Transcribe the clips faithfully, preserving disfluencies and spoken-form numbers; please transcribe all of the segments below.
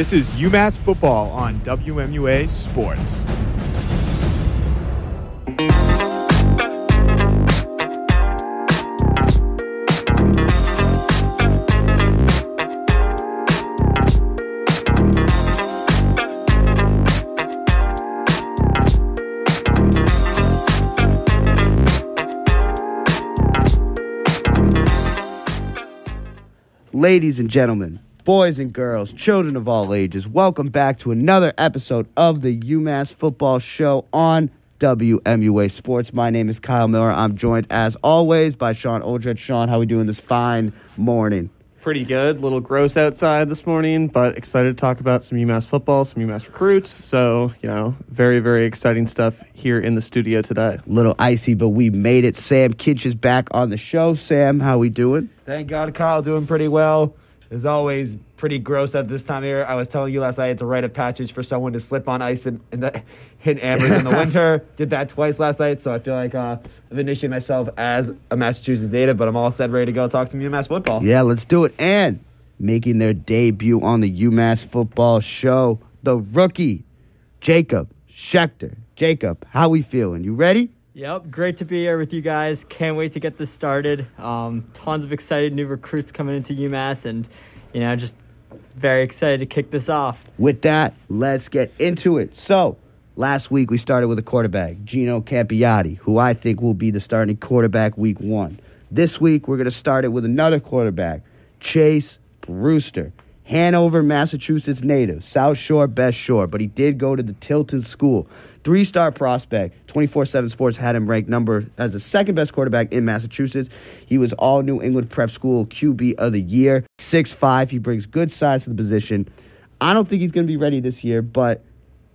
This is UMass football on W M U A Sports. Ladies and gentlemen, boys and girls, children of all ages, welcome back to another episode of the UMass Football Show on W M U A Sports. My name is Kyle Miller. I'm joined, as always, by Sean Oldred. Sean, how are we doing this fine morning? Pretty good. A little gross outside this morning, but excited to talk about some UMass football, some UMass recruits. So, you know, very, very exciting stuff here in the studio today. A little icy, but we made it. Sam Kitch is back on the show. Sam, how we doing? Thank God, Kyle. Doing pretty well. As always, pretty gross at this time of year. I was telling you last night it's a rite of passage for someone to slip on ice and, and that, hit ambers in the winter. Did that twice last night, so I feel like uh, I've initiated myself as a Massachusetts native, but I'm all set, ready to go talk some UMass football. Yeah, let's do it. And making their debut on the UMass football show, the rookie, Jacob Schecter. Jacob, how we feeling? You ready? Yep, great to be here with you guys. Can't wait to get this started. Um, tons of excited new recruits coming into UMass, and, you know, just very excited to kick this off. With that, let's get into it. So, last week we started with a quarterback, Gino Campiotti, who I think will be the starting quarterback week one. This week we're going to start it with another quarterback, Chase Brewster, Hanover, Massachusetts native, South Shore, Best Shore, but he did go to the Tilton School. Three-star prospect, twenty-four seven Sports had him ranked number as the second-best quarterback in Massachusetts. He was all-New England Prep School Q B of the year, six five. He brings good size to the position. I don't think he's going to be ready this year, but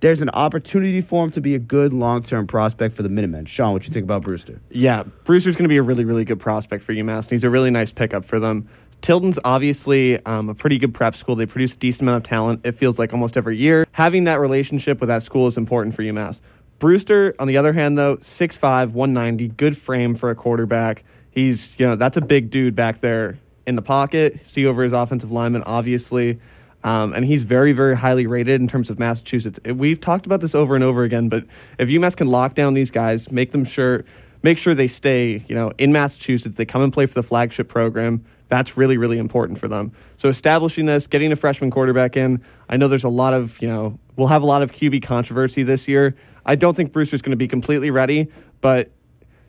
there's an opportunity for him to be a good long-term prospect for the Minutemen. Sean, what you think about Brewster? Yeah, Brewster's going to be a really, really good prospect for UMass, and he's a really nice pickup for them. Tilton's obviously um, a pretty good prep school. They produce a decent amount of talent. It feels like almost every year. Having that relationship with that school is important for UMass. Brewster, on the other hand, though, six five, one ninety, good frame for a quarterback. He's, you know, that's a big dude back there in the pocket. See over his offensive lineman, obviously. Um, and he's very, very highly rated in terms of Massachusetts. We've talked about this over and over again, but if UMass can lock down these guys, make them sure, make sure they stay, you know, in Massachusetts, they come and play for the flagship program. That's really, really important for them. So establishing this, getting a freshman quarterback in, I know there's a lot of, you know, we'll have a lot of Q B controversy this year. I don't think Brewster's going to be completely ready, but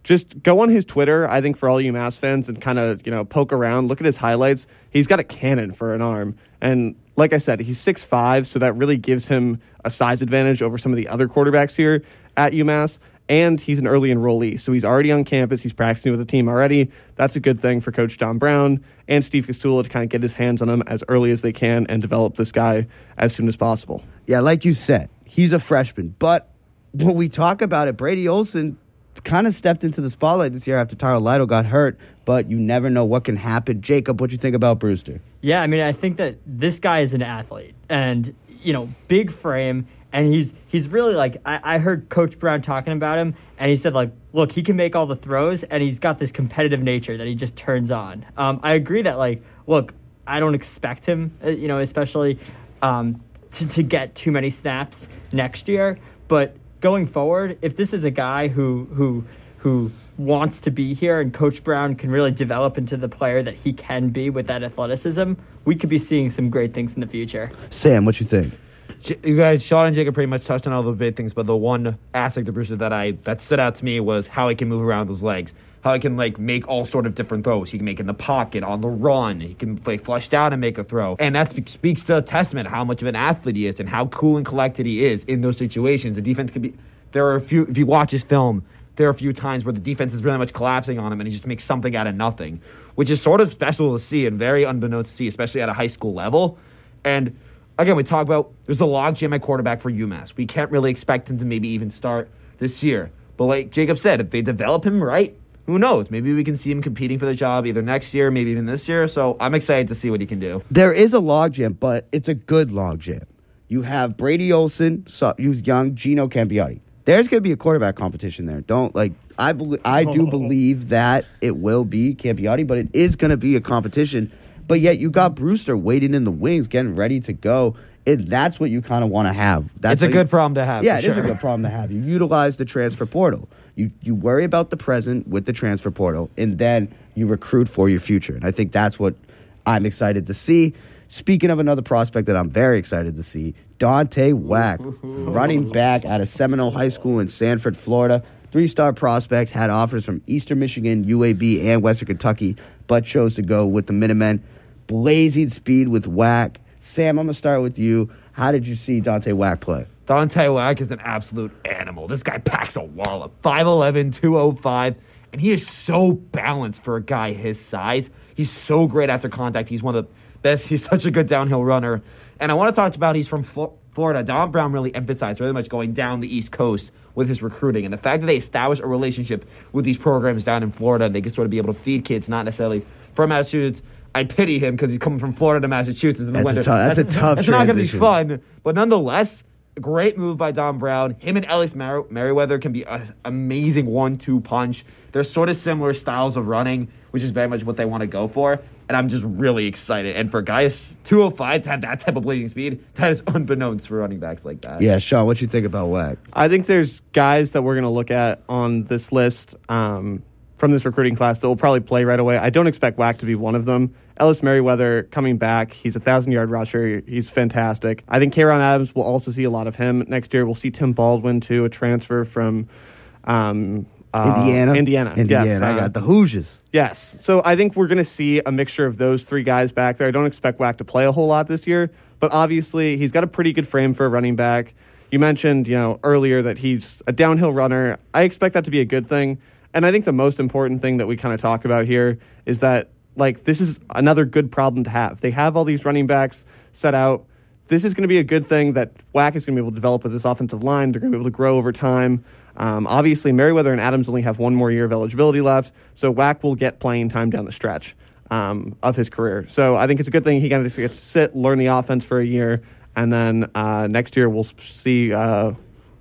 just go on his Twitter, I think, for all UMass fans and kind of, you know, poke around, look at his highlights. He's got a cannon for an arm. And like I said, he's six five, so that really gives him a size advantage over some of the other quarterbacks here at UMass. And he's an early enrollee, so he's already on campus. He's practicing with the team already. That's a good thing for Coach Don Brown and Steve Castula to kind of get his hands on him as early as they can and develop this guy as soon as possible. Yeah, like you said, he's a freshman. But when we talk about it, Brady Olsen kind of stepped into the spotlight this year after Tyler Lineberger got hurt, but you never know what can happen. Jacob, what do you think about Brewster? Yeah, I mean, I think that this guy is an athlete and, you know, big frame. And he's he's really like, I, I heard Coach Brown talking about him, and he said, like, look, he can make all the throws, and he's got this competitive nature that he just turns on. Um, I agree that, like, look, I don't expect him, you know, especially um, to, to get too many snaps next year. But going forward, if this is a guy who who who wants to be here and Coach Brown can really develop into the player that he can be with that athleticism, we could be seeing some great things in the future. Sam, what you think? You guys, Sean and Jacob pretty much touched on all the big things, but the one aspect of Brewster that I that stood out to me was how he can move around with his legs, how he can like make all sort of different throws. He can make in the pocket, on the run. He can like flush down and make a throw, and that spe- speaks to a testament how much of an athlete he is and how cool and collected he is in those situations. The defense can be. There are a few. If you watch his film, there are a few times where the defense is really much collapsing on him, and he just makes something out of nothing, which is sort of special to see and very unbeknownst to see, especially at a high school level, and. Again, we talk about there's a logjam at quarterback for UMass. We can't really expect him to maybe even start this year. But like Jacob said, if they develop him right, who knows? Maybe we can see him competing for the job either next year, maybe even this year. So I'm excited to see what he can do. There is a logjam, but it's a good logjam. You have Brady Olsen, so, who's young, Gino Campiotti. There's going to be a quarterback competition there. Don't like I be- I do believe that it will be Campiotti, but it is going to be a competition. But yet you got Brewster waiting in the wings, getting ready to go. It, that's what you kind of want to have. That's it's a good you, problem to have. Yeah, it sure. is a good problem to have. You utilize the transfer portal. You you worry about the present with the transfer portal, and then you recruit for your future. And I think that's what I'm excited to see. Speaking of another prospect that I'm very excited to see, Dante Wack, running back out of Seminole High School in Sanford, Florida. Three-star prospect, had offers from Eastern Michigan, U A B, and Western Kentucky, but chose to go with the Minutemen. Blazing speed with Wack. Sam, I'm going to start with you. How did you see Dante Wack play? Dante Wack is an absolute animal. This guy packs a wallop. five eleven, two oh five, and he is so balanced for a guy his size. He's so great after contact. He's one of the best. He's such a good downhill runner. And I want to talk about he's from Flo- Florida. Don Brown really emphasized really much going down the East Coast with his recruiting. And the fact that they established a relationship with these programs down in Florida, they could sort of be able to feed kids, not necessarily from Massachusetts. I pity him because he's coming from Florida to Massachusetts in the that's winter. A t- that's, that's a tough It's not going to be fun. But nonetheless, a great move by Don Brown. Him and Ellis Mer- Merriweather can be an amazing one two punch. They're sort of similar styles of running, which is very much what they want to go for. And I'm just really excited. And for guys two oh five to have that type of blazing speed, that is unbeknownst for running backs like that. Yeah, Sean, what you think about Wack? I think there's guys that we're going to look at on this list um, from this recruiting class that will probably play right away. I don't expect Wack to be one of them. Ellis Merriweather coming back. He's a one thousand-yard rusher. He's fantastic. I think Karon Adams will also see a lot of him next year. We'll see Tim Baldwin, too, a transfer from um, uh, Indiana. Indiana. Indiana. Yes, I got the Hoosiers. Yes. So I think we're going to see a mixture of those three guys back there. I don't expect Wack to play a whole lot this year, but obviously he's got a pretty good frame for a running back. You mentioned, you know, earlier that he's a downhill runner. I expect that to be a good thing. And I think the most important thing that we kind of talk about here is that, like, this is another good problem to have. They have all these running backs set out. This is going to be a good thing that Wack is going to be able to develop with this offensive line. They're going to be able to grow over time. Um, obviously, Merriweather and Adams only have one more year of eligibility left, so Wack will get playing time down the stretch um, of his career. So I think it's a good thing he kind of gets to sit, learn the offense for a year, and then uh, next year we'll see uh,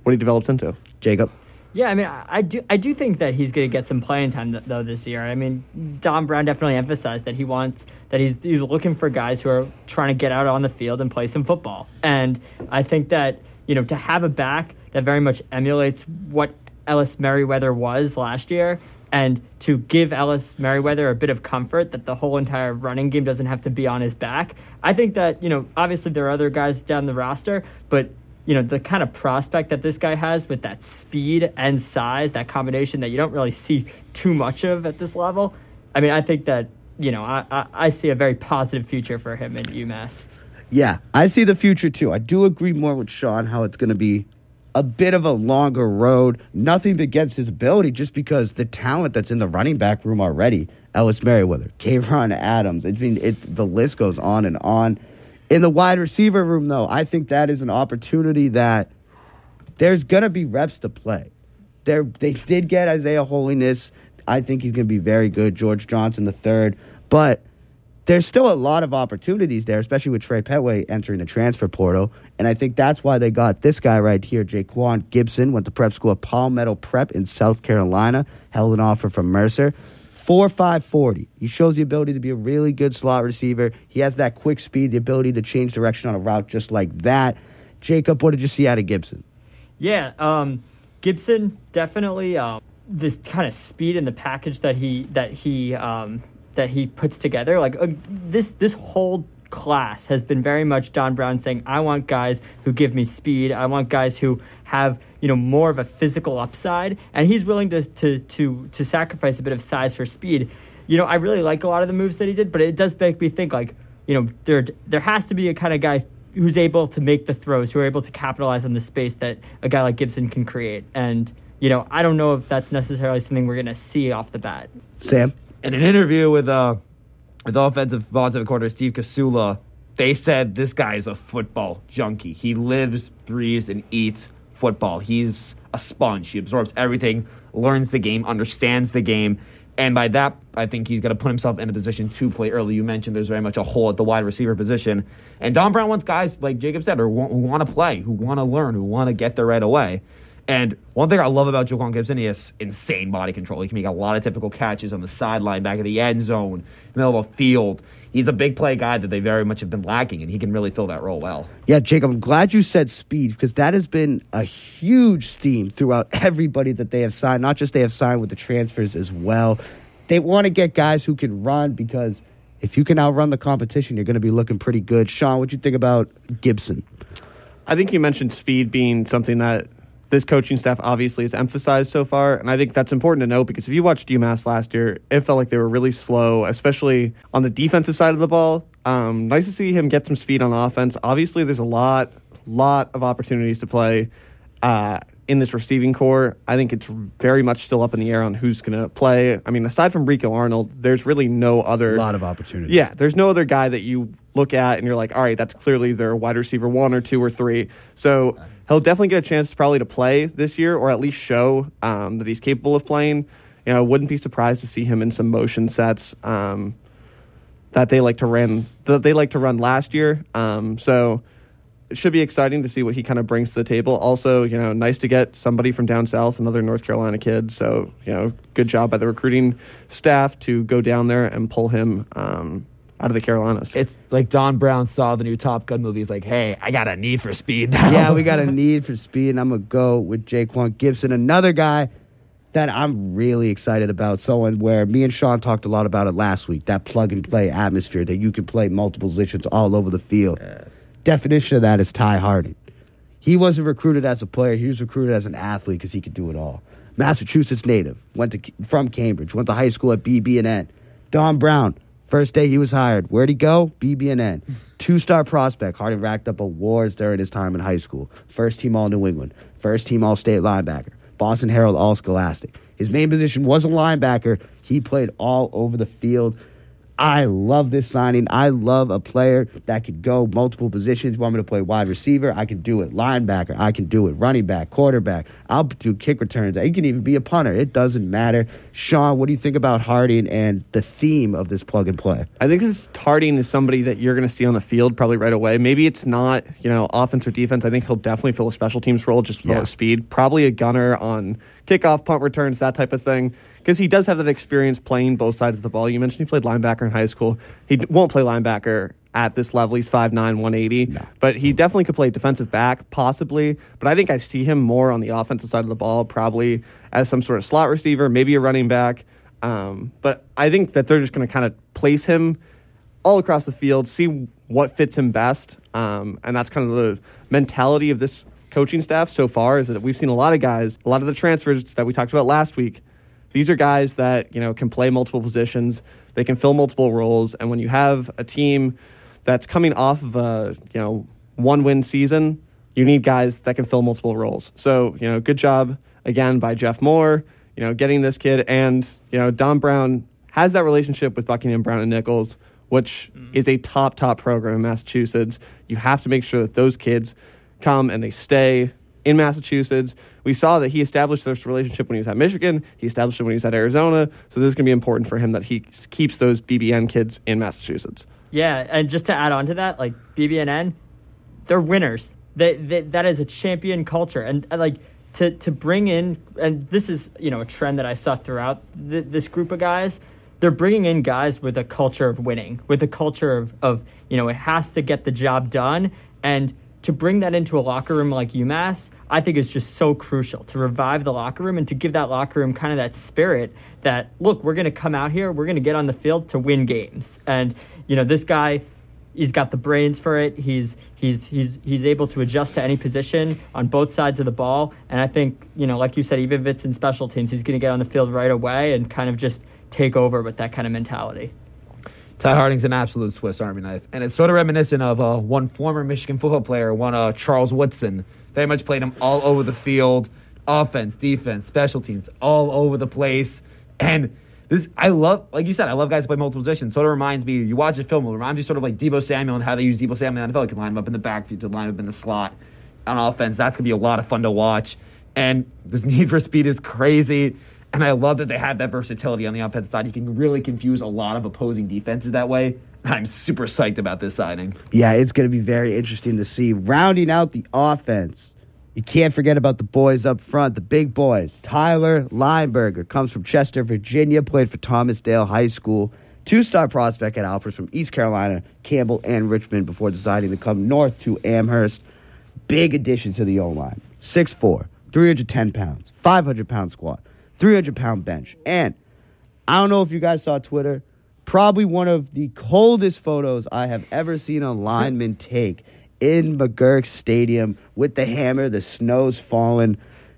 what he develops into. Jacob? Yeah, I mean, I do I do think that he's going to get some playing time, th- though, this year. I mean, Don Brown definitely emphasized that he wants, that he's he's looking for guys who are trying to get out on the field and play some football. And I think that, you know, to have a back that very much emulates what Ellis Merriweather was last year, and to give Ellis Merriweather a bit of comfort that the whole entire running game doesn't have to be on his back. I think that, you know, obviously there are other guys down the roster, but you know, the kind of prospect that this guy has with that speed and size, that combination that you don't really see too much of at this level. I mean, I think that, you know, I, I, I see a very positive future for him at UMass. Yeah, I see the future too. I do agree more with Sean how it's going to be a bit of a longer road. Nothing against his ability, just because the talent that's in the running back room already, Ellis Merriweather, Karon Adams, I mean, it, the list goes on and on. In the wide receiver room, though, I think that is an opportunity that there's going to be reps to play. They're, they did get Isaiah Holiness. I think he's going to be very good. George Johnson the third. But there's still a lot of opportunities there, especially with Trey Pettway entering the transfer portal. And I think that's why they got this guy right here, Jaquan Gibson, went to prep school at Palmetto Prep in South Carolina, held an offer from Mercer. four five forty. He shows the ability to be a really good slot receiver. He has that quick speed, the ability to change direction on a route just like that. Jacob, what did you see out of Gibson? Yeah, um, Gibson definitely uh, this kind of speed and the package that he that he um, that he puts together. Like uh, this this whole class has been very much Don Brown saying, "I want guys who give me speed. I want guys who have." You know, more of a physical upside, and he's willing to, to to to sacrifice a bit of size for speed. You know, I really like a lot of the moves that he did, but it does make me think, like, you know, there there has to be a kind of guy who's able to make the throws, who are able to capitalize on the space that a guy like Gibson can create. And, you know, I don't know if that's necessarily something we're going to see off the bat. Sam? In an interview with uh with offensive offensive coordinator Steve Castula, they said this guy is a football junkie. He lives, breathes, and eats football. He's a sponge. He absorbs everything, learns the game, understands the game, and by that, I think he's going to put himself in a position to play early. You mentioned there's very much a hole at the wide receiver position, and Don Brown wants guys, like Jacob said, who want to play, who want to learn, who want to get there right away. And one thing I love about Jaquan Gibson, he has insane body control. He can make a lot of typical catches on the sideline, back of the end zone, in the middle of a field. He's a big play guy that they very much have been lacking, and he can really fill that role well. Yeah, Jacob, I'm glad you said speed, because that has been a huge theme throughout everybody that they have signed, not just they have signed with the transfers as well. They want to get guys who can run, because if you can outrun the competition, you're going to be looking pretty good. Sean, what do you think about Gibson? I think you mentioned speed being something that this coaching staff obviously has emphasized so far, and I think that's important to note, because if you watched UMass last year, it felt like they were really slow, especially on the defensive side of the ball. Um, nice to see him get some speed on offense. Obviously, there's a lot, lot of opportunities to play uh, in this receiving corps. I think it's very much still up in the air on who's going to play. I mean, aside from Rico Arnold, there's really no other... A lot of opportunities. Yeah, there's no other guy that you look at and you're like, all right, that's clearly their wide receiver one or two or three. So... he'll definitely get a chance probably to play this year, or at least show um, that he's capable of playing. You know, I wouldn't be surprised to see him in some motion sets um, that they like to run. That they like to run last year. Um, so it should be exciting to see what he kind of brings to the table. Also, you know, nice to get somebody from down south, another North Carolina kid. So you know, good job by the recruiting staff to go down there and pull him Um, out of the Carolinas. It's like Don Brown saw the new Top Gun movie. He's like, hey, I got a need for speed now. Yeah, we got a need for speed, and I'm going to go with Jaquan Gibson, another guy that I'm really excited about, someone where me and Sean talked a lot about it last week, that plug-and-play atmosphere that you can play multiple positions all over the field. Yes. Definition of that is Ty Harden. He wasn't recruited as a player. He was recruited as an athlete because he could do it all. Massachusetts native, went to from Cambridge, went to high school at B B N. Don Brown, first day he was hired, where'd he go? B B N. Two-star prospect. Harden racked up awards during his time in high school. First team all New England. First team all state linebacker. Boston Herald all scholastic. His main position wasn't linebacker. He played all over the field. I love this signing. I love a player that could go multiple positions. Want me to play wide receiver? I can do it. Linebacker, I can do it. Running back, quarterback. I'll do kick returns. You can even be a punter. It doesn't matter. Sean, what do you think about Harding and the theme of this plug and play? I think this Harding is somebody that you're going to see on the field probably right away. Maybe it's not, you know, offense or defense. I think he'll definitely fill a special teams role just with yeah. all his speed. Probably a gunner on kickoff, punt returns, that type of thing. Because he does have that experience playing both sides of the ball. You mentioned he played linebacker in high school. He won't play linebacker at this level. He's five nine, one eighty. No. But he definitely could play defensive back, possibly. But I think I see him more on the offensive side of the ball, probably as some sort of slot receiver, maybe a running back. Um, but I think that they're just going to kind of place him all across the field, see what fits him best. Um, and that's kind of the mentality of this coaching staff so far, is that we've seen a lot of guys, a lot of the transfers that we talked about last week. These are guys that, you know, can play multiple positions. They can fill multiple roles. And when you have a team that's coming off of a, you know, one-win season, you need guys that can fill multiple roles. So, you know, good job, again, by Jeff Moore, you know, getting this kid. And, you know, Don Brown has that relationship with Buckingham Brown and Nichols, which mm-hmm. is a top, top program in Massachusetts. You have to make sure that those kids come and they stay in Massachusetts. We saw that he established this relationship when he was at Michigan. He established it when he was at Arizona. So this is going to be important for him, that he keeps those B B N kids in Massachusetts. Yeah, and just to add on to that, like B B N, they're winners. They, they, that is a champion culture. And, and like to, to bring in, and this is, you know, a trend that I saw throughout th- this group of guys, they're bringing in guys with a culture of winning, with a culture of, of you know, it has to get the job done. And to bring that into a locker room like UMass, I think is just so crucial to revive the locker room and to give that locker room kind of that spirit that, look, we're going to come out here, we're going to get on the field to win games. And, you know, this guy, he's got the brains for it. He's he's he's he's able to adjust to any position on both sides of the ball. And I think, you know, like you said, even if it's in special teams, he's going to get on the field right away and kind of just take over with that kind of mentality. Ty Harding's an absolute Swiss Army knife, and it's sort of reminiscent of uh, one former Michigan football player, one uh, Charles Woodson. They much played him all over the field, offense, defense, special teams, all over the place. And this, I love, like you said, I love guys who play multiple positions. Sort of reminds me, you watch a film, it reminds me sort of like Debo Samuel and how they use Debo Samuel in the N F L. You can line him up in the backfield, you can line him up in the slot on offense. That's going to be a lot of fun to watch. And this need for speed is crazy. And I love that they have that versatility on the offensive side. You can really confuse a lot of opposing defenses that way. I'm super psyched about this signing. Yeah, it's going to be very interesting to see. Rounding out the offense, You can't forget about the boys up front, the big boys. Tyler Lineberger comes from Chester, Virginia, played for Thomasdale High School. Two-star prospect at Alfred from East Carolina, Campbell, and Richmond before deciding to come north to Amherst. Big addition to the O-line. six foot four, three hundred ten pounds, five hundred pound squat, three hundred pound bench. And I don't know if you guys saw Twitter, probably one of the coldest photos I have ever seen a lineman take in McGurk Stadium with the hammer, the snow's falling.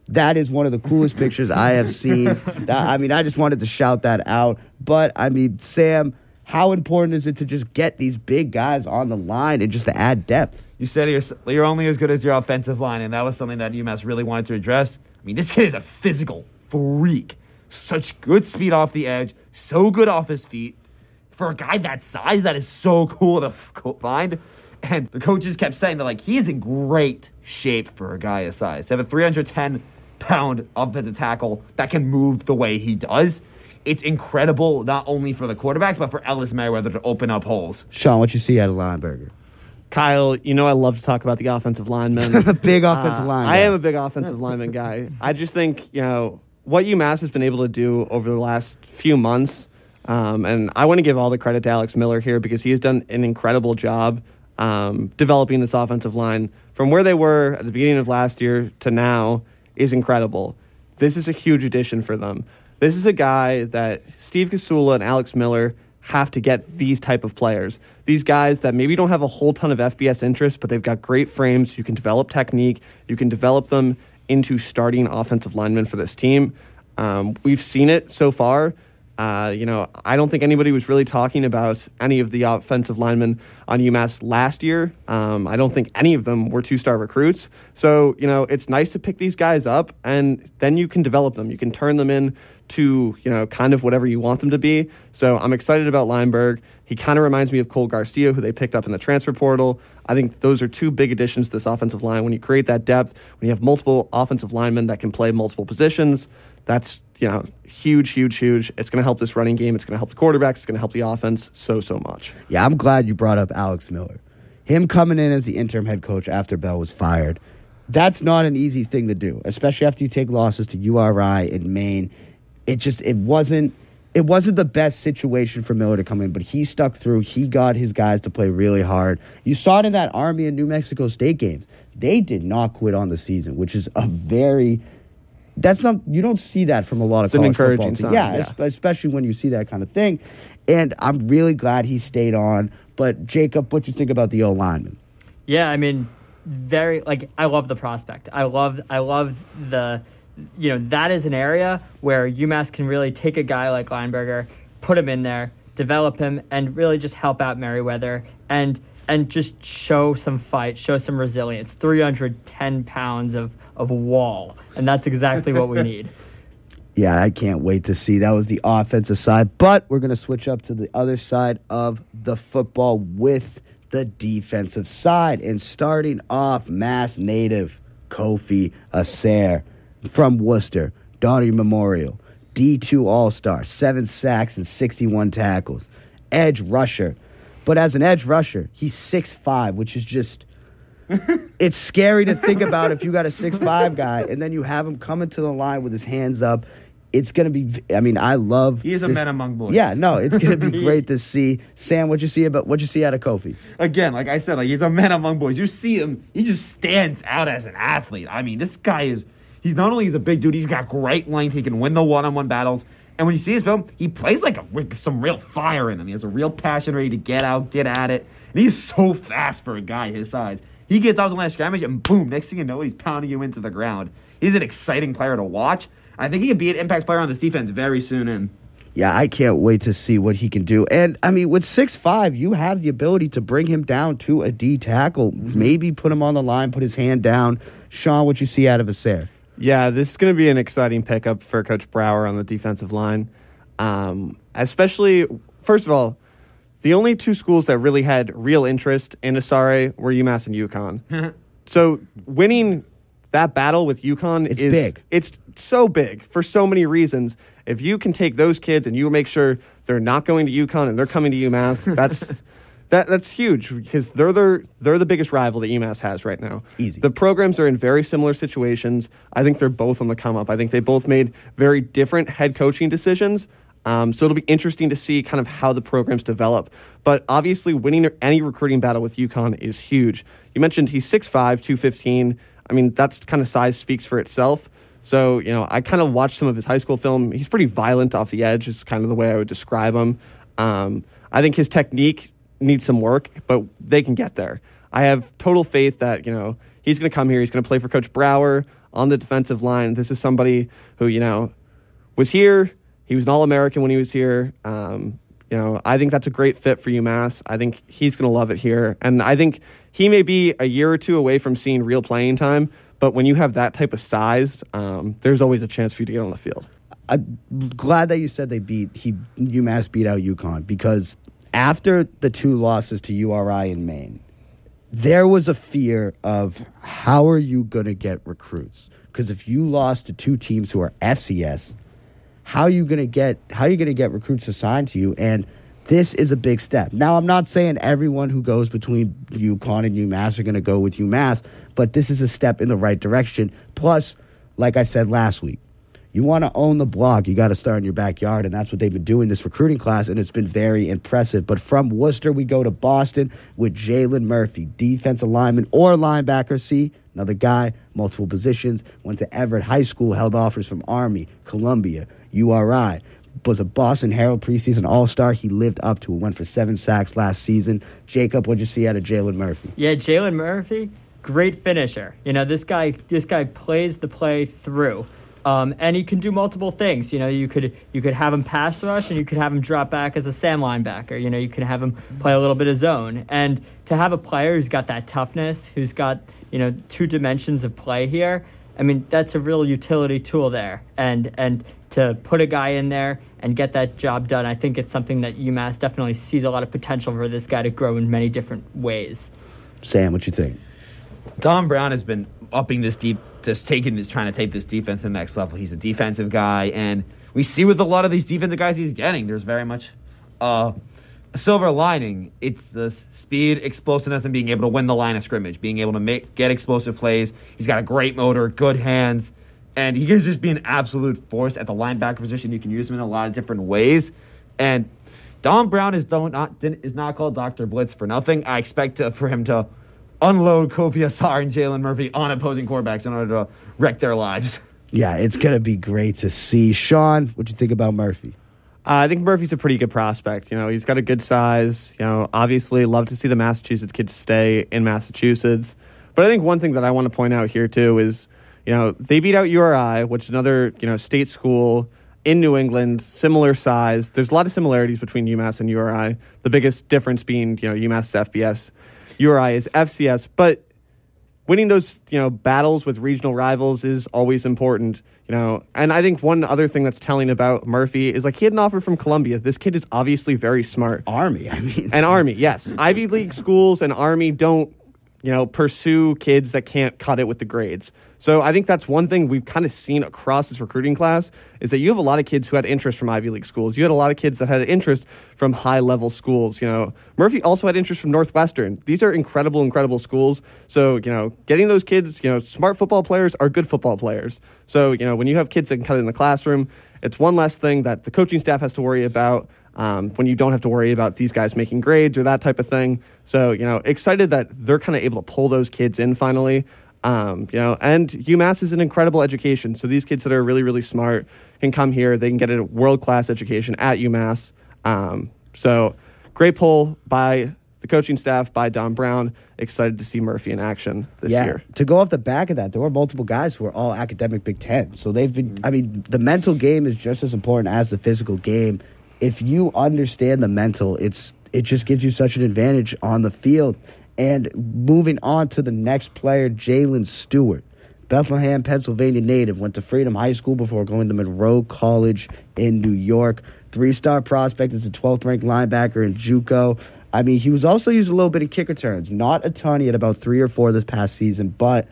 That is one of the coolest pictures I have seen. I mean, I just wanted to shout that out. But, I mean, Sam, how important is it to just get these big guys on the line and just to add depth? You said you're, you're only as good as your offensive line, and that was something that UMass really wanted to address. I mean, this kid is a physical freak. Such good speed off the edge, so good off his feet. For a guy that size, that is so cool to find. And the coaches kept saying that, like, he's in great shape for a guy his size. To have a three hundred ten pound offensive tackle that can move the way he does, it's incredible, not only for the quarterbacks, but for Ellis Merriweather to open up holes. Sean, what you see out of Lineberger? Kyle, you know I love to talk about the offensive linemen. Big uh, offensive lineman. I am a big offensive lineman guy. I just think, you know, what UMass has been able to do over the last few months, um, and I want to give all the credit to Alex Miller here because he has done an incredible job um, developing this offensive line. From where they were at the beginning of last year to now is incredible. This is a huge addition for them. This is a guy that Steve Castula and Alex Miller have to get these type of players. These guys that maybe don't have a whole ton of F B S interest, but they've got great frames. You can develop technique. You can develop them into starting offensive linemen for this team. Um, we've seen it so far. Uh, you know, I don't think anybody was really talking about any of the offensive linemen on UMass last year. Um, I don't think any of them were two-star recruits. So, you know, it's nice to pick these guys up, and then you can develop them. You can turn them in to, you know, kind of whatever you want them to be. So I'm excited about Lineberg. He kind of reminds me of Cole Garcia, who they picked up in the transfer portal. I think those are two big additions to this offensive line. When you create that depth, when you have multiple offensive linemen that can play multiple positions, that's, you know, huge, huge, huge. It's going to help this running game. It's going to help the quarterbacks. It's going to help the offense so, so much. Yeah, I'm glad you brought up Alex Miller. Him coming in as the interim head coach after Bell was fired, that's not an easy thing to do, especially after you take losses to U R I and Maine. It just, it wasn't, it wasn't the best situation for Miller to come in, but he stuck through. He got his guys to play really hard. You saw it in that Army and New Mexico State games. They did not quit on the season, which is a very... That's not, you don't see that from a lot of it's college football. It's an encouraging sign. Yeah, yeah, especially when you see that kind of thing. And I'm really glad he stayed on. But, Jacob, what do you think about the O-lineman? Yeah, I mean, very, like, I love the prospect. I love, I love the, you know, that is an area where UMass can really take a guy like Lineberger, put him in there, develop him, and really just help out Merriweather and and just show some fight, show some resilience. three hundred ten pounds of of wall, and that's exactly what we need. Yeah, I can't wait to see. That was the offensive side, but we're going to switch up to the other side of the football with the defensive side, and starting off, Mass native Kofi Asare from Worcester, Daugherty Memorial, D two All-Star, seven sacks and sixty-one tackles, edge rusher. But as an edge rusher, he's six five, which is just... it's scary to think about if you got a six five guy and then you have him coming to the line with his hands up. It's going to be, I mean, I love... He's a man among boys. Yeah, no, it's going to be great to see. Sam, what you see about what you see out of Kofi? Again, like I said, like he's a man among boys. You see him, he just stands out as an athlete. I mean, this guy is, he's not only he's a big dude, he's got great length. He can win the one-on-one battles. And when you see his film, he plays like a, some real fire in him. He has a real passion ready to get out, get at it. And he's so fast for a guy his size. He gets out on the last scrimmage, and boom, next thing you know, he's pounding you into the ground. He's an exciting player to watch. I think he could be an impact player on this defense very soon. And yeah, I can't wait to see what he can do. And, I mean, with six five, you have the ability to bring him down to a D tackle, maybe put him on the line, put his hand down. Sean, what you see out of Asare? Yeah, this is going to be an exciting pickup for Coach Brower on the defensive line. Um, especially, first of all, the only two schools that really had real interest in Asare were UMass and UConn. So winning that battle with UConn it's is big. It's so big for so many reasons. If you can take those kids and you make sure they're not going to UConn and they're coming to UMass, that's That that's huge because they're the they're the biggest rival that UMass has right now. Easy. The programs are in very similar situations. I think they're both on the come up. I think they both made very different head coaching decisions. Um, so it'll be interesting to see kind of how the programs develop. But obviously, winning any recruiting battle with UConn is huge. You mentioned he's six five, two fifteen. I mean, that's kind of size speaks for itself. So, you know, I kind of watched some of his high school film. He's pretty violent off the edge is kind of the way I would describe him. Um, I think his technique needs some work, but they can get there. I have total faith that, you know, he's going to come here. He's going to play for Coach Brower on the defensive line. This is somebody who, you know, was here. He was an All-American when he was here. Um, you know, I think that's a great fit for UMass. I think he's going to love it here. And I think he may be a year or two away from seeing real playing time. But when you have that type of size, um, there's always a chance for you to get on the field. I'm glad that you said they beat he UMass beat out UConn because after the two losses to U R I and Maine, there was a fear of how are you going to get recruits? Because if you lost to two teams who are F C S, How are you gonna get how are you gonna get recruits assigned to you? And this is a big step. Now, I'm not saying everyone who goes between UConn and UMass are gonna go with UMass, but this is a step in the right direction. Plus, like I said last week, you want to own the block, you got to start in your backyard, and that's what they've been doing this recruiting class, and it's been very impressive. But from Worcester, we go to Boston with Jalen Murphy, defensive lineman or linebacker. See, another guy, multiple positions. Went to Everett High School, held offers from Army, Columbia, U R I, was a Boston Herald preseason all-star. He lived up to it. Went for seven sacks last season. Jacob, what'd you see out of Jalen Murphy? Yeah, Jalen Murphy, great finisher. You know, this guy, this guy plays the play through, um, and he can do multiple things. You know, you could you could have him pass rush, and you could have him drop back as a Sam linebacker. You know, you could have him play a little bit of zone, and to have a player who's got that toughness, who's got you know two dimensions of play here. I mean, that's a real utility tool there, and and. to put a guy in there and get that job done, I think it's something that UMass definitely sees a lot of potential for this guy to grow in many different ways. Sam, what you think? Don Brown has been upping this deep, just taking this, trying to take this defense to the next level. He's a defensive guy, and we see with a lot of these defensive guys he's getting, there's very much uh, a silver lining. It's the speed, explosiveness, and being able to win the line of scrimmage, being able to make get explosive plays. He's got a great motor, good hands. And he can just be an absolute force at the linebacker position. You can use him in a lot of different ways. And Don Brown is not is not called Doctor Blitz for nothing. I expect to, for him to unload Kofi Asare and Jalen Murphy on opposing quarterbacks in order to wreck their lives. Yeah, it's going to be great to see. Sean, what do you think about Murphy? Uh, I think Murphy's a pretty good prospect. You know, he's got a good size. You know, obviously love to see the Massachusetts kids stay in Massachusetts. But I think one thing that I want to point out here, too, is you know, they beat out U R I, which is another, you know, state school in New England, similar size. There's a lot of similarities between UMass and U R I. The biggest difference being, you know, UMass is F B S, U R I is F C S. But winning those, you know, battles with regional rivals is always important, you know. And I think one other thing that's telling about Murphy is, like, he had an offer from Columbia. This kid is obviously very smart. Army, I mean. And Army, yes. Ivy League schools and Army don't, you know, pursue kids that can't cut it with the grades. So I think that's one thing we've kind of seen across this recruiting class is that you have a lot of kids who had interest from Ivy League schools. You had a lot of kids that had interest from high-level schools. You know, Murphy also had interest from Northwestern. These are incredible, incredible schools. So, you know, getting those kids, you know, smart football players are good football players. So, you know, when you have kids that can cut it in the classroom, it's one less thing that the coaching staff has to worry about um, when you don't have to worry about these guys making grades or that type of thing. So, you know, excited that they're kind of able to pull those kids in finally. Um, you know, and UMass is an incredible education. So these kids that are really, really smart can come here. They can get a world-class education at UMass. Um, so great pull by the coaching staff, by Don Brown. Excited to see Murphy in action this yeah. year. To go off the back of that, there were multiple guys who were all academic Big Ten. So they've been, I mean, the mental game is just as important as the physical game. If you understand the mental, it's it just gives you such an advantage on the field. And moving on to the next player, Jalen Stewart, Bethlehem, Pennsylvania native, went to Freedom High School before going to Monroe College in New York. Three-star prospect, is a twelfth-ranked linebacker in JUCO. I mean, he was also used a little bit of kick returns, not a ton. He had about three or four this past season, but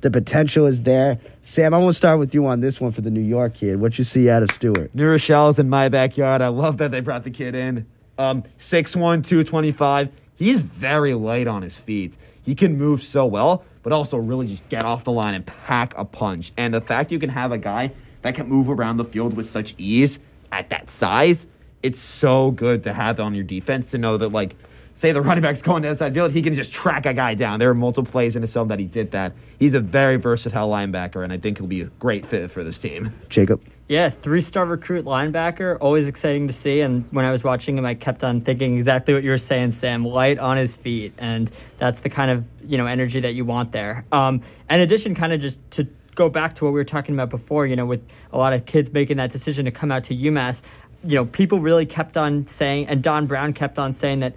the potential is there. Sam, I want to start with you on this one for the New York kid. What you see out of Stewart? New Rochelle is in my backyard. I love that they brought the kid in. Um, six one, two twenty-five. He's very light on his feet. He can move so well, but also really just get off the line and pack a punch. And the fact you can have a guy that can move around the field with such ease at that size, it's so good to have on your defense to know that, like, say the running back's going to the outside field, he can just track a guy down. There are multiple plays in his film that he did that. He's a very versatile linebacker, and I think he'll be a great fit for this team. Jacob? Yeah, three-star recruit linebacker, always exciting to see. And when I was watching him, I kept on thinking exactly what you were saying, Sam, light on his feet. And that's the kind of, you know, energy that you want there. Um, in addition, kind of just to go back to what we were talking about before, you know, with a lot of kids making that decision to come out to UMass, you know, people really kept on saying, and Don Brown kept on saying that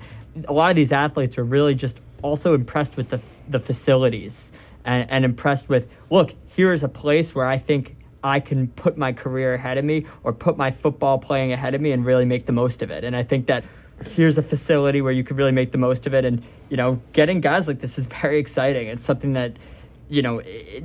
a lot of these athletes are really just also impressed with the the facilities and, and impressed with, look, here is a place where I think I can put my career ahead of me or put my football playing ahead of me and really make the most of it. And I think that here's a facility where you could really make the most of it. And, you know, getting guys like this is very exciting. It's something that, you know,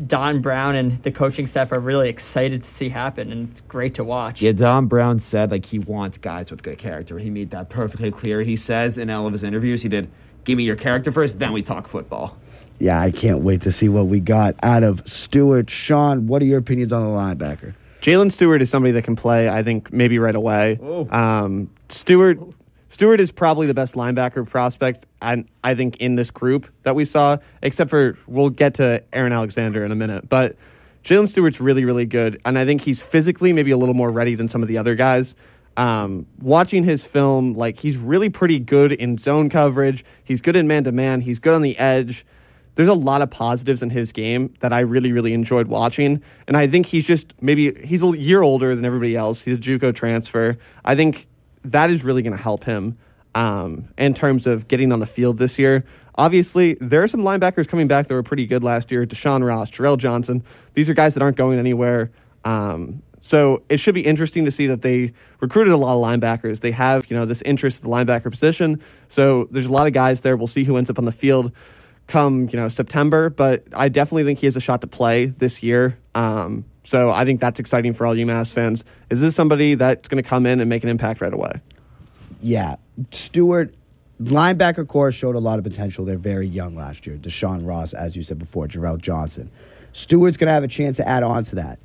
Don Brown and the coaching staff are really excited to see happen. And it's great to watch. Yeah, Don Brown said, like, he wants guys with good character. He made that perfectly clear. He says in all of his interviews, he did, give me your character first, then we talk football. Yeah, I can't wait to see what we got out of Stewart. Sean, what are your opinions on the linebacker? Jalen Stewart is somebody that can play, I think, maybe right away. Um, Stewart Stewart is probably the best linebacker prospect, I, I think, in this group that we saw, except for we'll get to Aaron Alexander in a minute. But Jalen Stewart's really, really good, and I think he's physically maybe a little more ready than some of the other guys. Um, watching his film, like, he's really pretty good in zone coverage. He's good in man-to-man. He's good on the edge. There's a lot of positives in his game that I really, really enjoyed watching. And I think he's just maybe he's a year older than everybody else. He's a JUCO transfer. I think that is really going to help him um, in terms of getting on the field this year. Obviously, there are some linebackers coming back that were pretty good last year. Deshaun Ross, Jarrell Johnson. These are guys that aren't going anywhere. Um, so it should be interesting to see that they recruited a lot of linebackers. They have, you know, this interest in the linebacker position. So there's a lot of guys there. We'll see who ends up on the field come, you know, September, but I definitely think he has a shot to play this year. Um, so I think that's exciting for all UMass fans. Is this somebody that's going to come in and make an impact right away? Yeah. Stewart, linebacker core showed a lot of potential. They're very young last year. Deshaun Ross, as you said before, Jarrell Johnson. Stewart's going to have a chance to add on to that.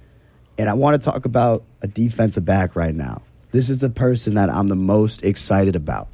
And I want to talk about a defensive back right now. This is the person that I'm the most excited about.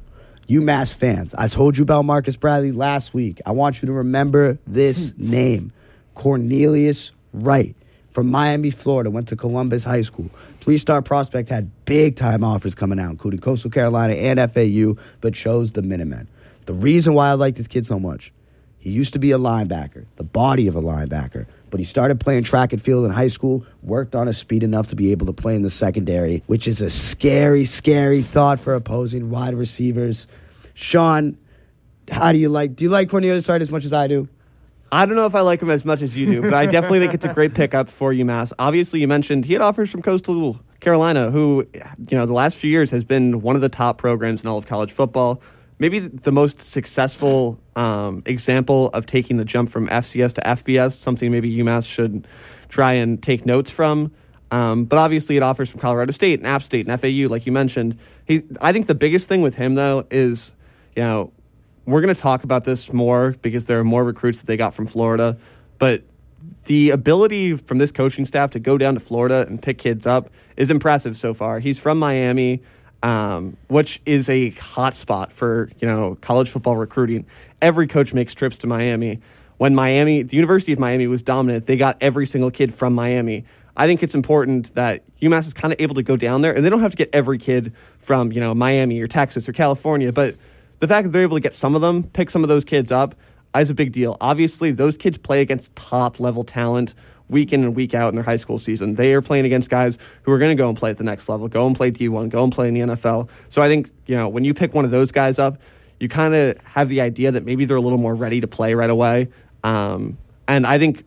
UMass fans, I told you about Marcus Bradley last week. I want you to remember this name. Cornelius Wright from Miami, Florida, went to Columbus High School. Three-star prospect, had big-time offers coming out, including Coastal Carolina and F A U, but chose the Minutemen. The reason why I like this kid so much, he used to be a linebacker, the body of a linebacker, but he started playing track and field in high school, worked on his speed enough to be able to play in the secondary, which is a scary, scary thought for opposing wide receivers. Sean, how do you like, do you like Cornelius Wright as much as I do? I don't know if I like him as much as you do, but I definitely think it's a great pickup for UMass. Obviously, you mentioned he had offers from Coastal Carolina, who, you know, the last few years has been one of the top programs in all of college football. Maybe the most successful um, example of taking the jump from F C S to F B S, something maybe UMass should try and take notes from. Um, but obviously it offers from Colorado State and App State and F A U, like you mentioned. He, I think the biggest thing with him, though, is, you know, we're going to talk about this more because there are more recruits that they got from Florida. But the ability from this coaching staff to go down to Florida and pick kids up is impressive so far. He's from Miami. Um, which is a hot spot for, you know, college football recruiting. Every coach makes trips to Miami. When Miami, the University of Miami was dominant, they got every single kid from Miami. I think it's important that UMass is kind of able to go down there, and they don't have to get every kid from, you know, Miami or Texas or California, but the fact that they're able to get some of them, pick some of those kids up, is a big deal. Obviously, those kids play against top-level talent week in and week out in their high school season. They are playing against guys who are going to go and play at the next level, go and play D one, go and play in the N F L. So I think, you know, when you pick one of those guys up, you kind of have the idea that maybe they're a little more ready to play right away. Um, and I think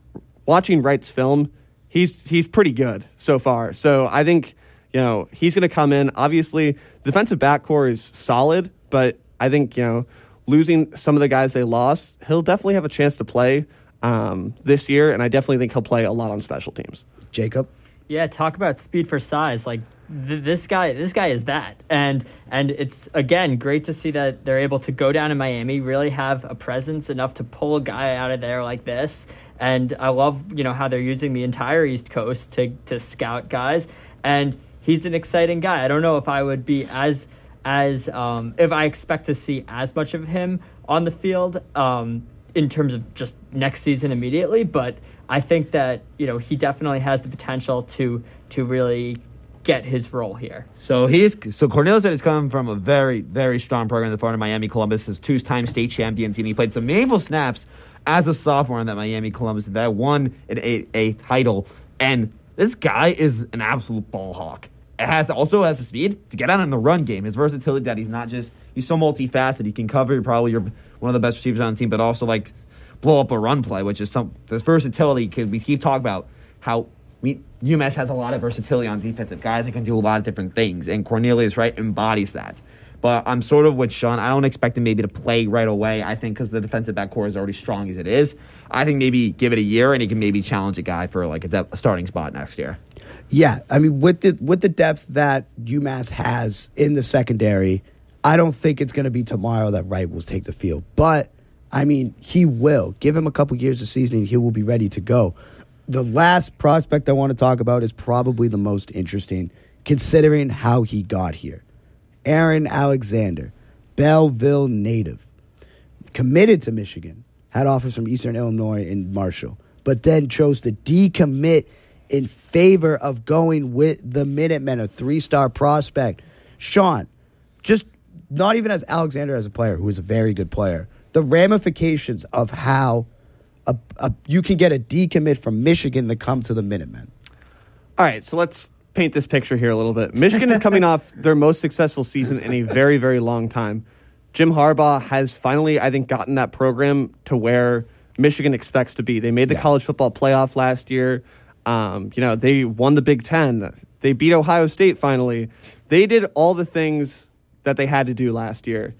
watching Wright's film, he's he's pretty good so far. So I think, you know, he's going to come in. Obviously, the defensive back core is solid, but I think, you know, losing some of the guys they lost, he'll definitely have a chance to play Um, this year, and I definitely think he'll play a lot on special teams. Jacob? Yeah, talk about speed for size. Like, th- this guy, this guy is that. And and it's, again, great to see that they're able to go down in Miami, really have a presence enough to pull a guy out of there like this. And I love, you know, how they're using the entire East Coast to, to scout guys. And he's an exciting guy. I don't know if I would be as, as um, if I expect to see as much of him on the field um, in terms of just next season immediately. But I think that, you know, he definitely has the potential to to really get his role here. So he's so Cornelius has come from a very, very strong program in the front of Miami Columbus, his two-time state champion team. He played some meaningful snaps as a sophomore in that Miami Columbus that won an a, a title. And this guy is an absolute ball hawk. It has also has the speed to get out in the run game. His versatility that he's not just he's so multifaceted. He can cover probably your one of the best receivers on the team, but also like blow up a run play, which is some this versatility. Cause we keep talking about how we UMass has a lot of versatility on defensive guys that can do a lot of different things, and Cornelius Wright embodies that. But I'm sort of with Sean. I don't expect him maybe to play right away, I think, because the defensive back core is already strong as it is. I think maybe give it a year, and he can maybe challenge a guy for like a, de- a starting spot next year. Yeah, I mean, with the with the depth that UMass has in the secondary, I don't think it's going to be tomorrow that Wright will take the field. But, I mean, he will. Give him a couple years of seasoning, he will be ready to go. The last prospect I want to talk about is probably the most interesting, considering how he got here. Aaron Alexander, Belleville native, committed to Michigan, had offers from Eastern Illinois and Marshall, but then chose to decommit in favor of going with the Minutemen, a three-star prospect. Sean, just not even as Alexander as a player, who is a very good player, the ramifications of how a, a, you can get a decommit from Michigan to come to the Minutemen. All right, so let's paint this picture here a little bit. Michigan is coming off their most successful season in a very, very long time. Jim Harbaugh has finally, I think, gotten that program to where Michigan expects to be. They made the yeah. college football playoff last year. Um, you know, they won the Big Ten. They beat Ohio State finally. They did all the things that they had to do last year.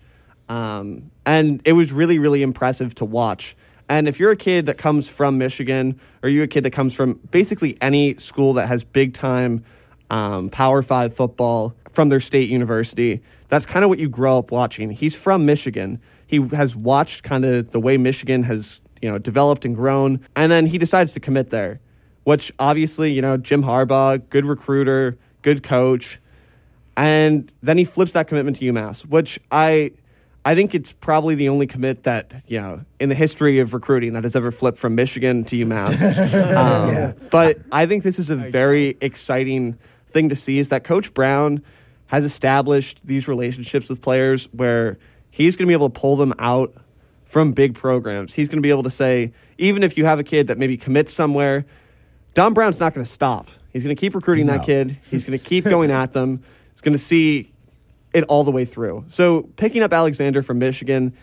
Um, and it was really, really impressive to watch. And if you're a kid that comes from Michigan, or you're a kid that comes from basically any school that has big-time Um, Power Five football from their state university, that's kind of what you grow up watching. He's from Michigan. He has watched kind of the way Michigan has, you know, developed and grown, and then he decides to commit there, which obviously, you know, Jim Harbaugh, good recruiter, good coach, and then he flips that commitment to UMass, which I I think it's probably the only commit that, you know, in the history of recruiting that has ever flipped from Michigan to UMass. Um, yeah. But I think this is a very exciting thing to see, is that Coach Brown has established these relationships with players where he's going to be able to pull them out from big programs. He's going to be able to say, even if you have a kid that maybe commits somewhere, Don Brown's not going to stop. He's going to keep recruiting no. that kid. He's going to keep going at them. He's going to see it all the way through. So picking up Alexander from Michigan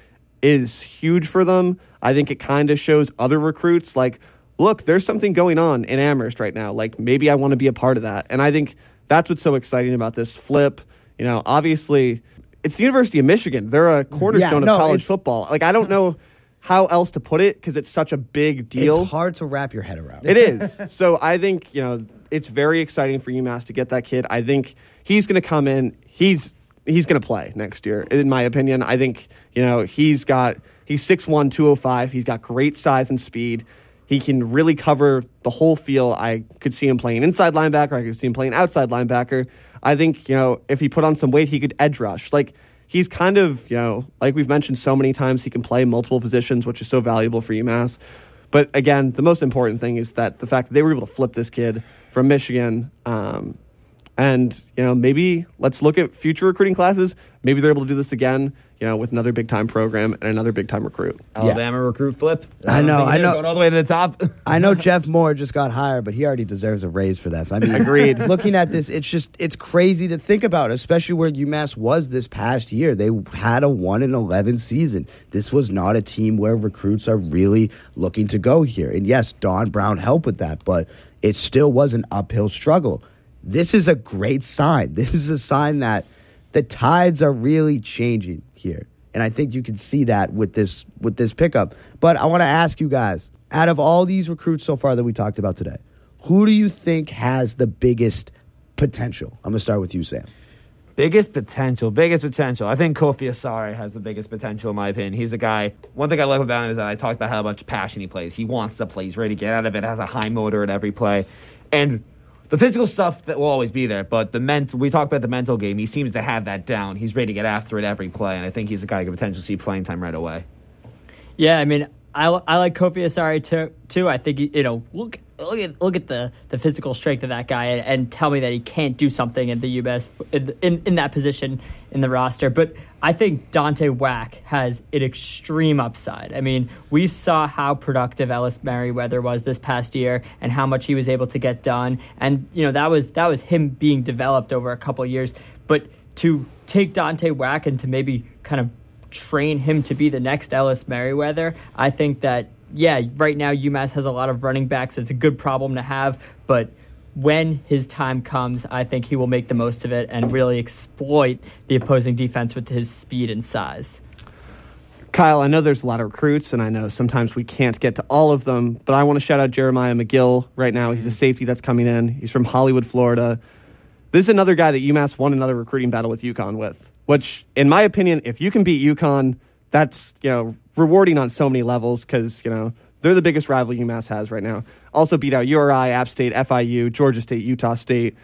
is huge for them. I think it kind of shows other recruits, like, look, there's something going on in Amherst right now. Like, maybe I want to be a part of that. And I think that's what's so exciting about this flip. You know, obviously, it's the University of Michigan. They're a cornerstone yeah, no, of college football. Like, I don't know how else to put it, because it's such a big deal. It's hard to wrap your head around. It is. So I think, you know, it's very exciting for UMass to get that kid. I think he's going to come in. He's he's going to play next year, in my opinion. I think, you know, he's got he's six one, two oh five. He's got great size and speed. He can really cover the whole field. I could see him playing inside linebacker. I could see him playing outside linebacker. I think, you know, if he put on some weight, he could edge rush. Like, he's kind of, you know, like we've mentioned so many times, he can play multiple positions, which is so valuable for UMass. But again, the most important thing is that the fact that they were able to flip this kid from Michigan. Um, and, you know, maybe let's look at future recruiting classes. Maybe they're able to do this again, you know, with another big-time program and another big-time recruit. Alabama yeah. recruit flip. I, I know, I know. Going all the way to the top. I know Jeff Moore just got hired, but he already deserves a raise for this. I mean, agreed. Looking at this, it's just, it's crazy to think about, especially where UMass was this past year. They had a one and eleven season. This was not a team where recruits are really looking to go here. And yes, Don Brown helped with that, but it still was an uphill struggle. This is a great sign. This is a sign that the tides are really changing here. And I think you can see that with this with this pickup. But I want to ask you guys, out of all these recruits so far that we talked about today, who do you think has the biggest potential? I'm going to start with you, Sam. Biggest potential, biggest potential. I think Kofi Asare has the biggest potential, in my opinion. He's a guy, one thing I love about him is that I talked about how much passion he plays. He wants to play. He's ready to get out of it, has a high motor at every play. And the physical stuff that will always be there, but the mental, we talked about the mental game. He seems to have that down. He's ready to get after it every play, and I think he's a guy who could potentially see playing time right away. Yeah, I mean, I, I like Kofi Asare too, too. I think, you know, look look at look at the, the physical strength of that guy, and, and tell me that he can't do something at the UMass in, in in that position in the roster. But I think Dante Wack has an extreme upside. I mean, we saw how productive Ellis Merriweather was this past year, and how much he was able to get done. And you know that was that was him being developed over a couple of years. But to take Dante Wack and to maybe kind of train him to be the next Ellis Merriweather, I think that, yeah, right now UMass has a lot of running backs. It's a good problem to have, but when his time comes, I think he will make the most of it and really exploit the opposing defense with his speed and size. Kyle, I know there's a lot of recruits, and I know sometimes we can't get to all of them, but I want to shout out Jeremiah McGill right now. He's a safety that's coming in. He's from Hollywood, Florida. This is another guy that UMass won another recruiting battle with UConn with, which, in my opinion, if you can beat UConn, that's, you know, rewarding on so many levels because, you know, they're the biggest rival UMass has right now. Also beat out U R I, App State, F I U, Georgia State, Utah State.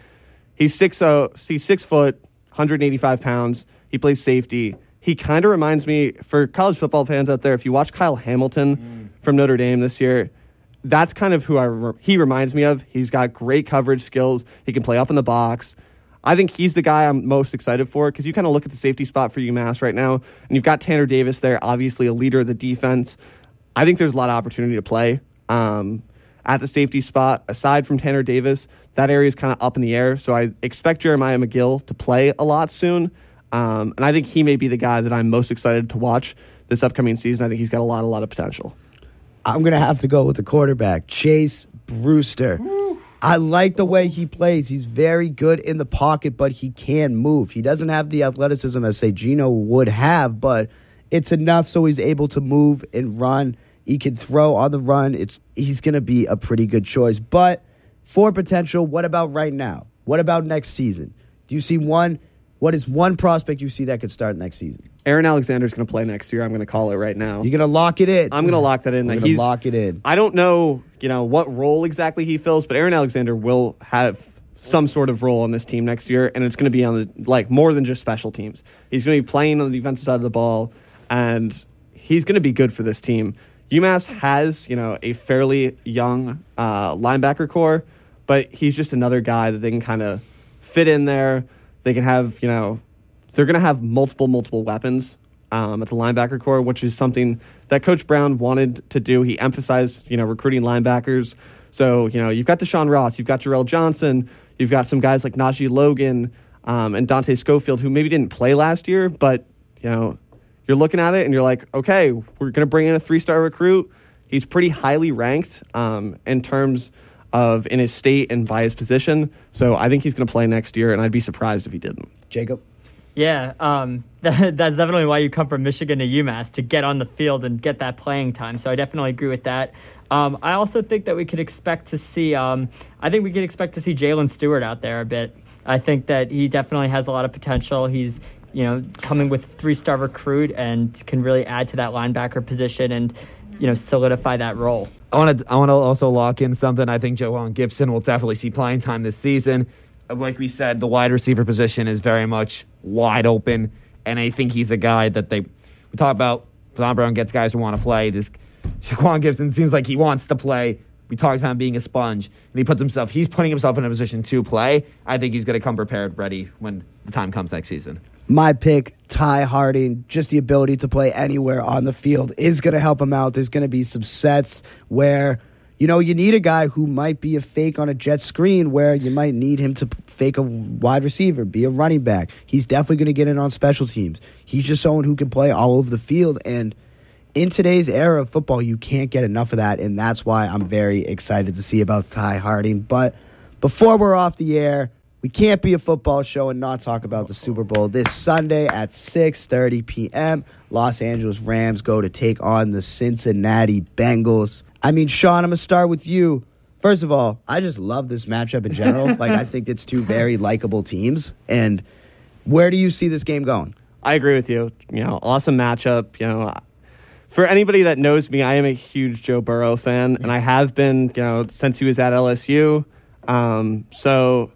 He's six oh, he's six foot, one hundred eighty-five pounds. He plays safety. He kind of reminds me, for college football fans out there, if you watch Kyle Hamilton mm. from Notre Dame this year, that's kind of who I re- he reminds me of. He's got great coverage skills. He can play up in the box. I think he's the guy I'm most excited for because you kind of look at the safety spot for UMass right now, and you've got Tanner Davis there, obviously a leader of the defense. I think there's a lot of opportunity to play um, at the safety spot. Aside from Tanner Davis, that area is kind of up in the air, so I expect Jeremiah McGill to play a lot soon, um, and I think he may be the guy that I'm most excited to watch this upcoming season. I think he's got a lot, a lot of potential. I'm going to have to go with the quarterback, Chase Brewster. Woo. I like the way he plays. He's very good in the pocket, but he can move. He doesn't have the athleticism as, say, Gino would have, but it's enough so he's able to move and run. He can throw on the run. It's He's going to be a pretty good choice. But for potential, what about right now? What about next season? Do you see one? What is one prospect you see that could start next season? Aaron Alexander's going to play next year. I'm going to call it right now. You're going to lock it in. I'm going to lock that in. I'm going to lock it in. I don't know, you know, what role exactly he fills, but Aaron Alexander will have some sort of role on this team next year, and it's going to be on the, like, more than just special teams. He's going to be playing on the defensive side of the ball, and he's going to be good for this team. UMass has, you know, a fairly young uh, linebacker core, but he's just another guy that they can kind of fit in there. They can have, you know, they're going to have multiple, multiple weapons um, at the linebacker core, which is something that Coach Brown wanted to do. He emphasized, you know, recruiting linebackers. So, you know, you've got Deshaun Ross, you've got Jarrell Johnson, you've got some guys like Najee Logan um, and Dante Schofield who maybe didn't play last year, but, you know, you're looking at it and you're like, okay, we're going to bring in a three-star recruit. He's pretty highly ranked um, in terms of in his state and by his position. So I think he's going to play next year, and I'd be surprised if he didn't. Jacob? Yeah, um, that, that's definitely why you come from Michigan to UMass, to get on the field and get that playing time. So I definitely agree with that. Um, I also think that we could expect to see, um, I think we could expect to see Jalen Stewart out there a bit. I think that he definitely has a lot of potential. He's, you know, coming with a three-star recruit and can really add to that linebacker position and, you know, solidify that role. I want to I want to also lock in something. I think Jaquan Gibson will definitely see playing time this season. Like we said, the wide receiver position is very much wide open, and I think he's a guy that they we talk about. Don Brown gets guys who want to play. This Jaquan Gibson seems like he wants to play. We talked about him being a sponge, and he puts himself. He's putting himself in a position to play. I think he's going to come prepared, ready when the time comes next season. My pick, Ty Harden, just the ability to play anywhere on the field is going to help him out. There's going to be some sets where, you know, you need a guy who might be a fake on a jet screen where you might need him to fake a wide receiver, be a running back. He's definitely going to get in on special teams. He's just someone who can play all over the field. And in today's era of football, you can't get enough of that. And that's why I'm very excited to see about Ty Harden. But before we're off the air, we can't be a football show and not talk about the Super Bowl this Sunday at six thirty p.m. Los Angeles Rams go to take on the Cincinnati Bengals. I mean, Sean, I'm going to start with you. First of all, I just love this matchup in general. Like, I think it's two very likable teams. And where do you see this game going? I agree with you. You know, awesome matchup. You know, for anybody that knows me, I am a huge Joe Burrow fan, and I have been, you know, since he was at L S U. Um, so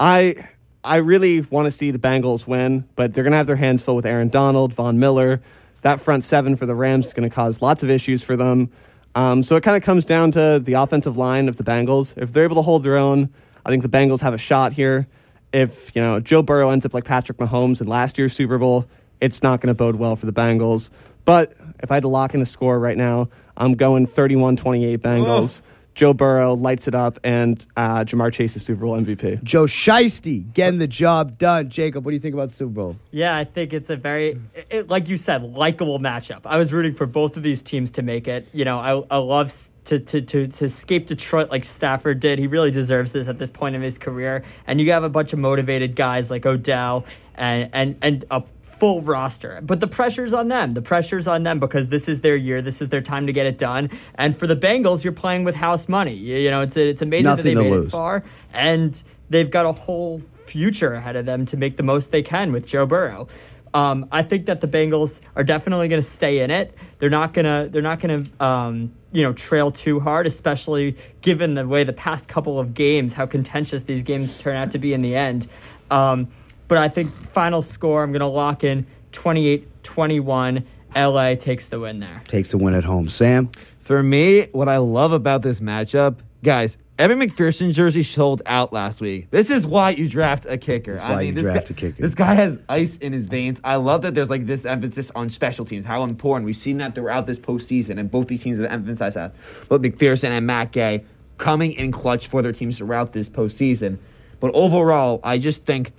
I I really want to see the Bengals win, but they're going to have their hands full with Aaron Donald, Von Miller. That front seven for the Rams is going to cause lots of issues for them. Um, so it kind of comes down to the offensive line of the Bengals. If they're able to hold their own, I think the Bengals have a shot here. If, you know, Joe Burrow ends up like Patrick Mahomes in last year's Super Bowl, it's not going to bode well for the Bengals. But if I had to lock in a score right now, I'm going thirty-one twenty-eight Bengals. Oh. Joe Burrow lights it up, and uh, Jamar Chase is Super Bowl M V P. Joe Shiesty getting the job done. Jacob, what do you think about the Super Bowl? Yeah, I think it's a very, it, like you said, likable matchup. I was rooting for both of these teams to make it. You know, I, I love to, to, to, to escape Detroit like Stafford did. He really deserves this at this point in his career. And you have a bunch of motivated guys like Odell and, and, and a full roster, but the pressure's on them. The pressure's on them because this is their year. This is their time to get it done. And for the Bengals, you're playing with house money. You, you know, it's it's amazing Nothing that they made lose. It far, and they've got a whole future ahead of them to make the most they can with Joe Burrow. Um, I think that the Bengals are definitely going to stay in it. They're not gonna. They're not gonna. Um, you know, trail too hard, especially given the way the past couple of games, how contentious these games turn out to be in the end. Um, But I think final score, I'm going to lock in twenty-eight twenty-one. L A takes the win there. Takes the win at home. Sam? For me, what I love about this matchup, guys, Evan McPherson's jersey sold out last week. This is why you draft a kicker. That's why I mean, you this draft guy, a kicker. This guy has ice in his veins. I love that there's like this emphasis on special teams, how important. We've seen that throughout this postseason, and both these teams have emphasized that. But McPherson and Matt Gay coming in clutch for their teams throughout this postseason. But overall, I just think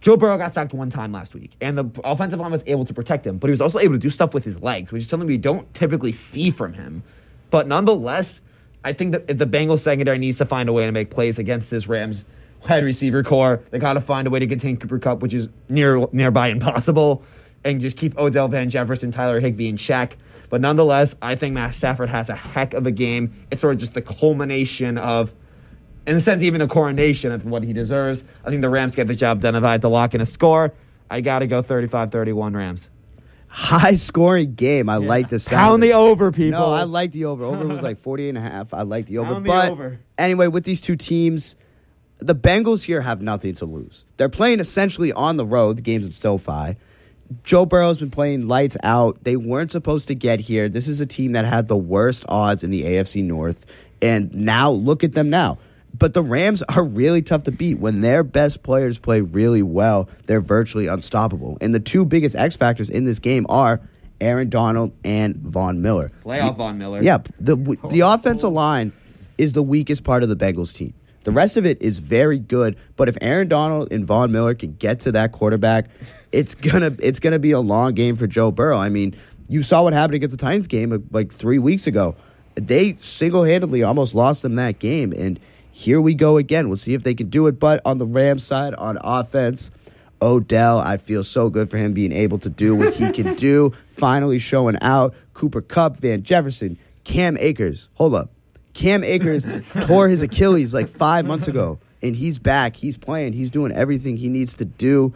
Joe Burrow got sacked one time last week, and the offensive line was able to protect him, but he was also able to do stuff with his legs, which is something we don't typically see from him. But nonetheless, I think that if the Bengals secondary needs to find a way to make plays against this Rams wide receiver core. They got to find a way to contain Cooper Kupp, which is near nearby impossible, and just keep Odell Van Jefferson, Tyler Higbee in check. But nonetheless, I think Matt Stafford has a heck of a game. It's sort of just the culmination of, in a sense, even a coronation of what he deserves. I think the Rams get the job done. If I had to lock in a score, I got to go thirty-five thirty-one Rams. High-scoring game. I yeah. like the sound. Pound the over, people. No, I like the over. Over was like forty and a half. I like the over. Pound but the over. Anyway, with these two teams, the Bengals here have nothing to lose. They're playing essentially on the road. The game's in SoFi. Joe Burrow's been playing lights out. They weren't supposed to get here. This is a team that had the worst odds in the A F C North. And now, look at them now. But the Rams are really tough to beat. When their best players play really well, they're virtually unstoppable. And the two biggest X factors in this game are Aaron Donald and Von Miller. Playoff Von Miller. Yeah. The, the offensive line is the weakest part of the Bengals team. The rest of it is very good. But if Aaron Donald and Von Miller can get to that quarterback, it's gonna it's gonna be a long game for Joe Burrow. I mean, you saw what happened against the Titans game like three weeks ago. They single-handedly almost lost them that game. And here we go again. We'll see if they can do it. But on the Rams side, on offense, Odell, I feel so good for him being able to do what he can do. Finally showing out. Cooper Kupp, Van Jefferson, Cam Akers. Hold up. Cam Akers tore his Achilles like five months ago. And he's back. He's playing. He's doing everything he needs to do.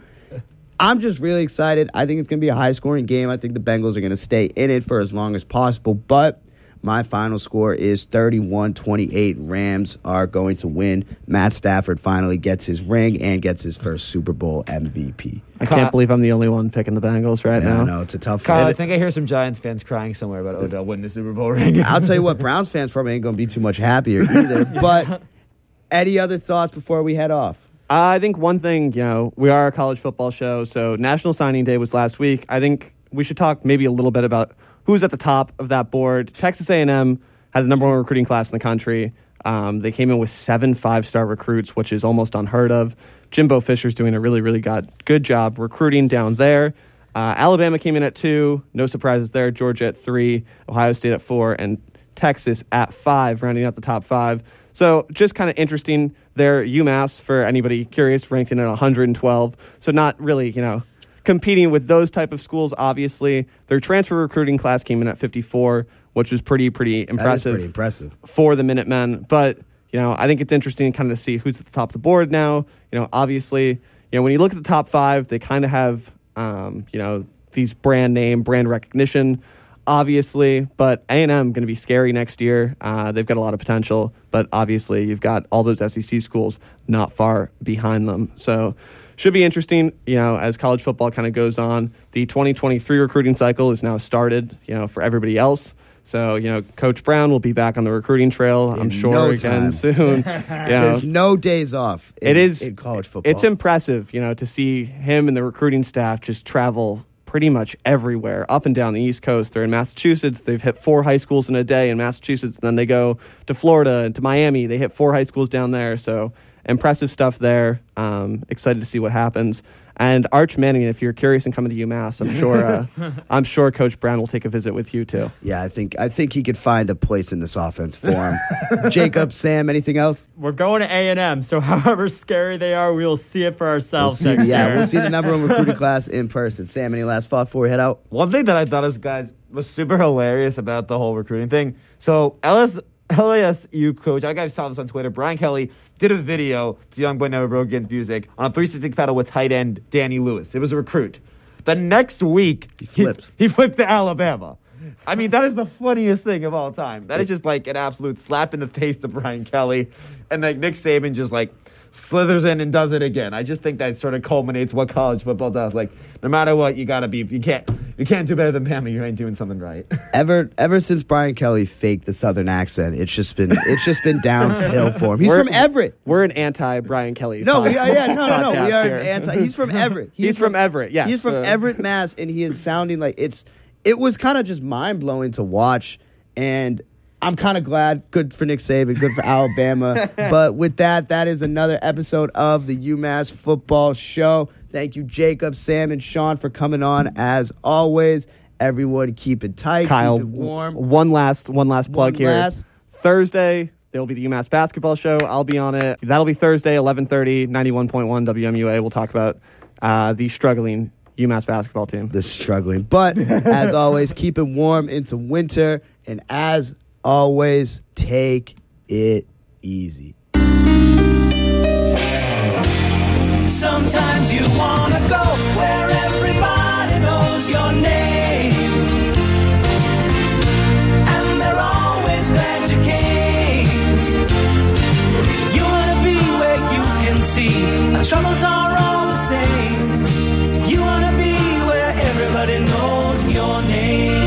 I'm just really excited. I think it's going to be a high-scoring game. I think the Bengals are going to stay in it for as long as possible. But my final score is thirty-one twenty-eight. Rams are going to win. Matt Stafford finally gets his ring and gets his first Super Bowl M V P. I can't believe I'm the only one picking the Bengals right now. No, no, it's a tough Kyle, hit. I think I hear some Giants fans crying somewhere about Odell winning the Super Bowl ring. I'll tell you what, Browns fans probably ain't going to be too much happier either. But any other thoughts before we head off? Uh, I think one thing, you know, we are a college football show, so National Signing Day was last week. I think we should talk maybe a little bit about who's at the top of that board. Texas A and M had the number one recruiting class in the country. Um, they came in with seven five-star recruits, which is almost unheard of. Jimbo Fisher's doing a really, really got, good job recruiting down there. Uh, Alabama came in at two. No surprises there. Georgia at three. Ohio State at four. And Texas at five, rounding out the top five. So just kind of interesting there. UMass, for anybody curious, ranked in at one hundred twelve. So not really, you know, competing with those type of schools, obviously. Their transfer recruiting class came in at fifty-four, which was pretty, pretty impressive, pretty impressive for the Minutemen. But you know, I think it's interesting kind of to see who's at the top of the board now. You know, obviously, you know, when you look at the top five, they kind of have, um, you know, these brand name, brand recognition, obviously. But A and M going to be scary next year. Uh, they've got a lot of potential. But obviously, you've got all those S E C schools not far behind them. So should be interesting, you know, as college football kind of goes on. The twenty twenty-three recruiting cycle is now started, you know, for everybody else. So, you know, Coach Brown will be back on the recruiting trail, in I'm sure, no again soon. You know, there's no days off in, it is, in college football. It's impressive, you know, to see him and the recruiting staff just travel pretty much everywhere, up and down the East Coast. They're in Massachusetts. They've hit four high schools in a day in Massachusetts. And then they go to Florida and to Miami. They hit four high schools down there. So impressive stuff there. Um, excited to see what happens. And Arch Manning, if you're curious and coming to UMass, I'm sure uh, I'm sure Coach Brown will take a visit with you too. Yeah, I think I think he could find a place in this offense for him. Jacob, Sam, anything else? We're going to A and M, so however scary they are, we will see it for ourselves. We'll see, next yeah, year. We'll see the number one recruiting class in person. Sam, any last thought before we head out? One thing that I thought is, guys, was super hilarious about the whole recruiting thing. So Ellis. L A S U coach, I guys saw this on Twitter, Brian Kelly did a video to Young Boy Never Broke Again's music on a three sixty pedal with tight end Danny Lewis. It was a recruit. The next week, he flipped. He, he flipped to Alabama. I mean, that is the funniest thing of all time. That is just like an absolute slap in the face to Brian Kelly. And like Nick Saban just like slithers in and does it again. I just think that sort of culminates what college football does. Like, no matter what, you gotta be. You can't. You can't do better than Bama. You ain't doing something right. Ever, ever since Brian Kelly faked the Southern accent, it's just been. It's just been downhill for him. He's we're, from Everett. We're an anti Brian Kelly. No, we are, yeah, no, no, no. We are an anti. He's from Everett. He's, he's from, from Everett. Yes, he's from uh, Everett, Mass, and he is sounding like it's. It was kind of just mind blowing to watch, and I'm kind of glad. Good for Nick Saban. Good for Alabama. But with that, that is another episode of the UMass Football Show. Thank you, Jacob, Sam, and Sean for coming on. As always, everyone keep it tight. Kyle, keep it warm. One last, one last plug one here. Last. Thursday, there will be the UMass Basketball Show. I'll be on it. That'll be Thursday, eleven thirty, ninety-one point one W M U A. We'll talk about uh, the struggling UMass basketball team. The struggling. But as always, keep it warm into winter. And as always, take it easy. Sometimes you want to go where everybody knows your name, and they're always glad you came. You want to be where you can see our troubles are all the same. You want to be where everybody knows your name.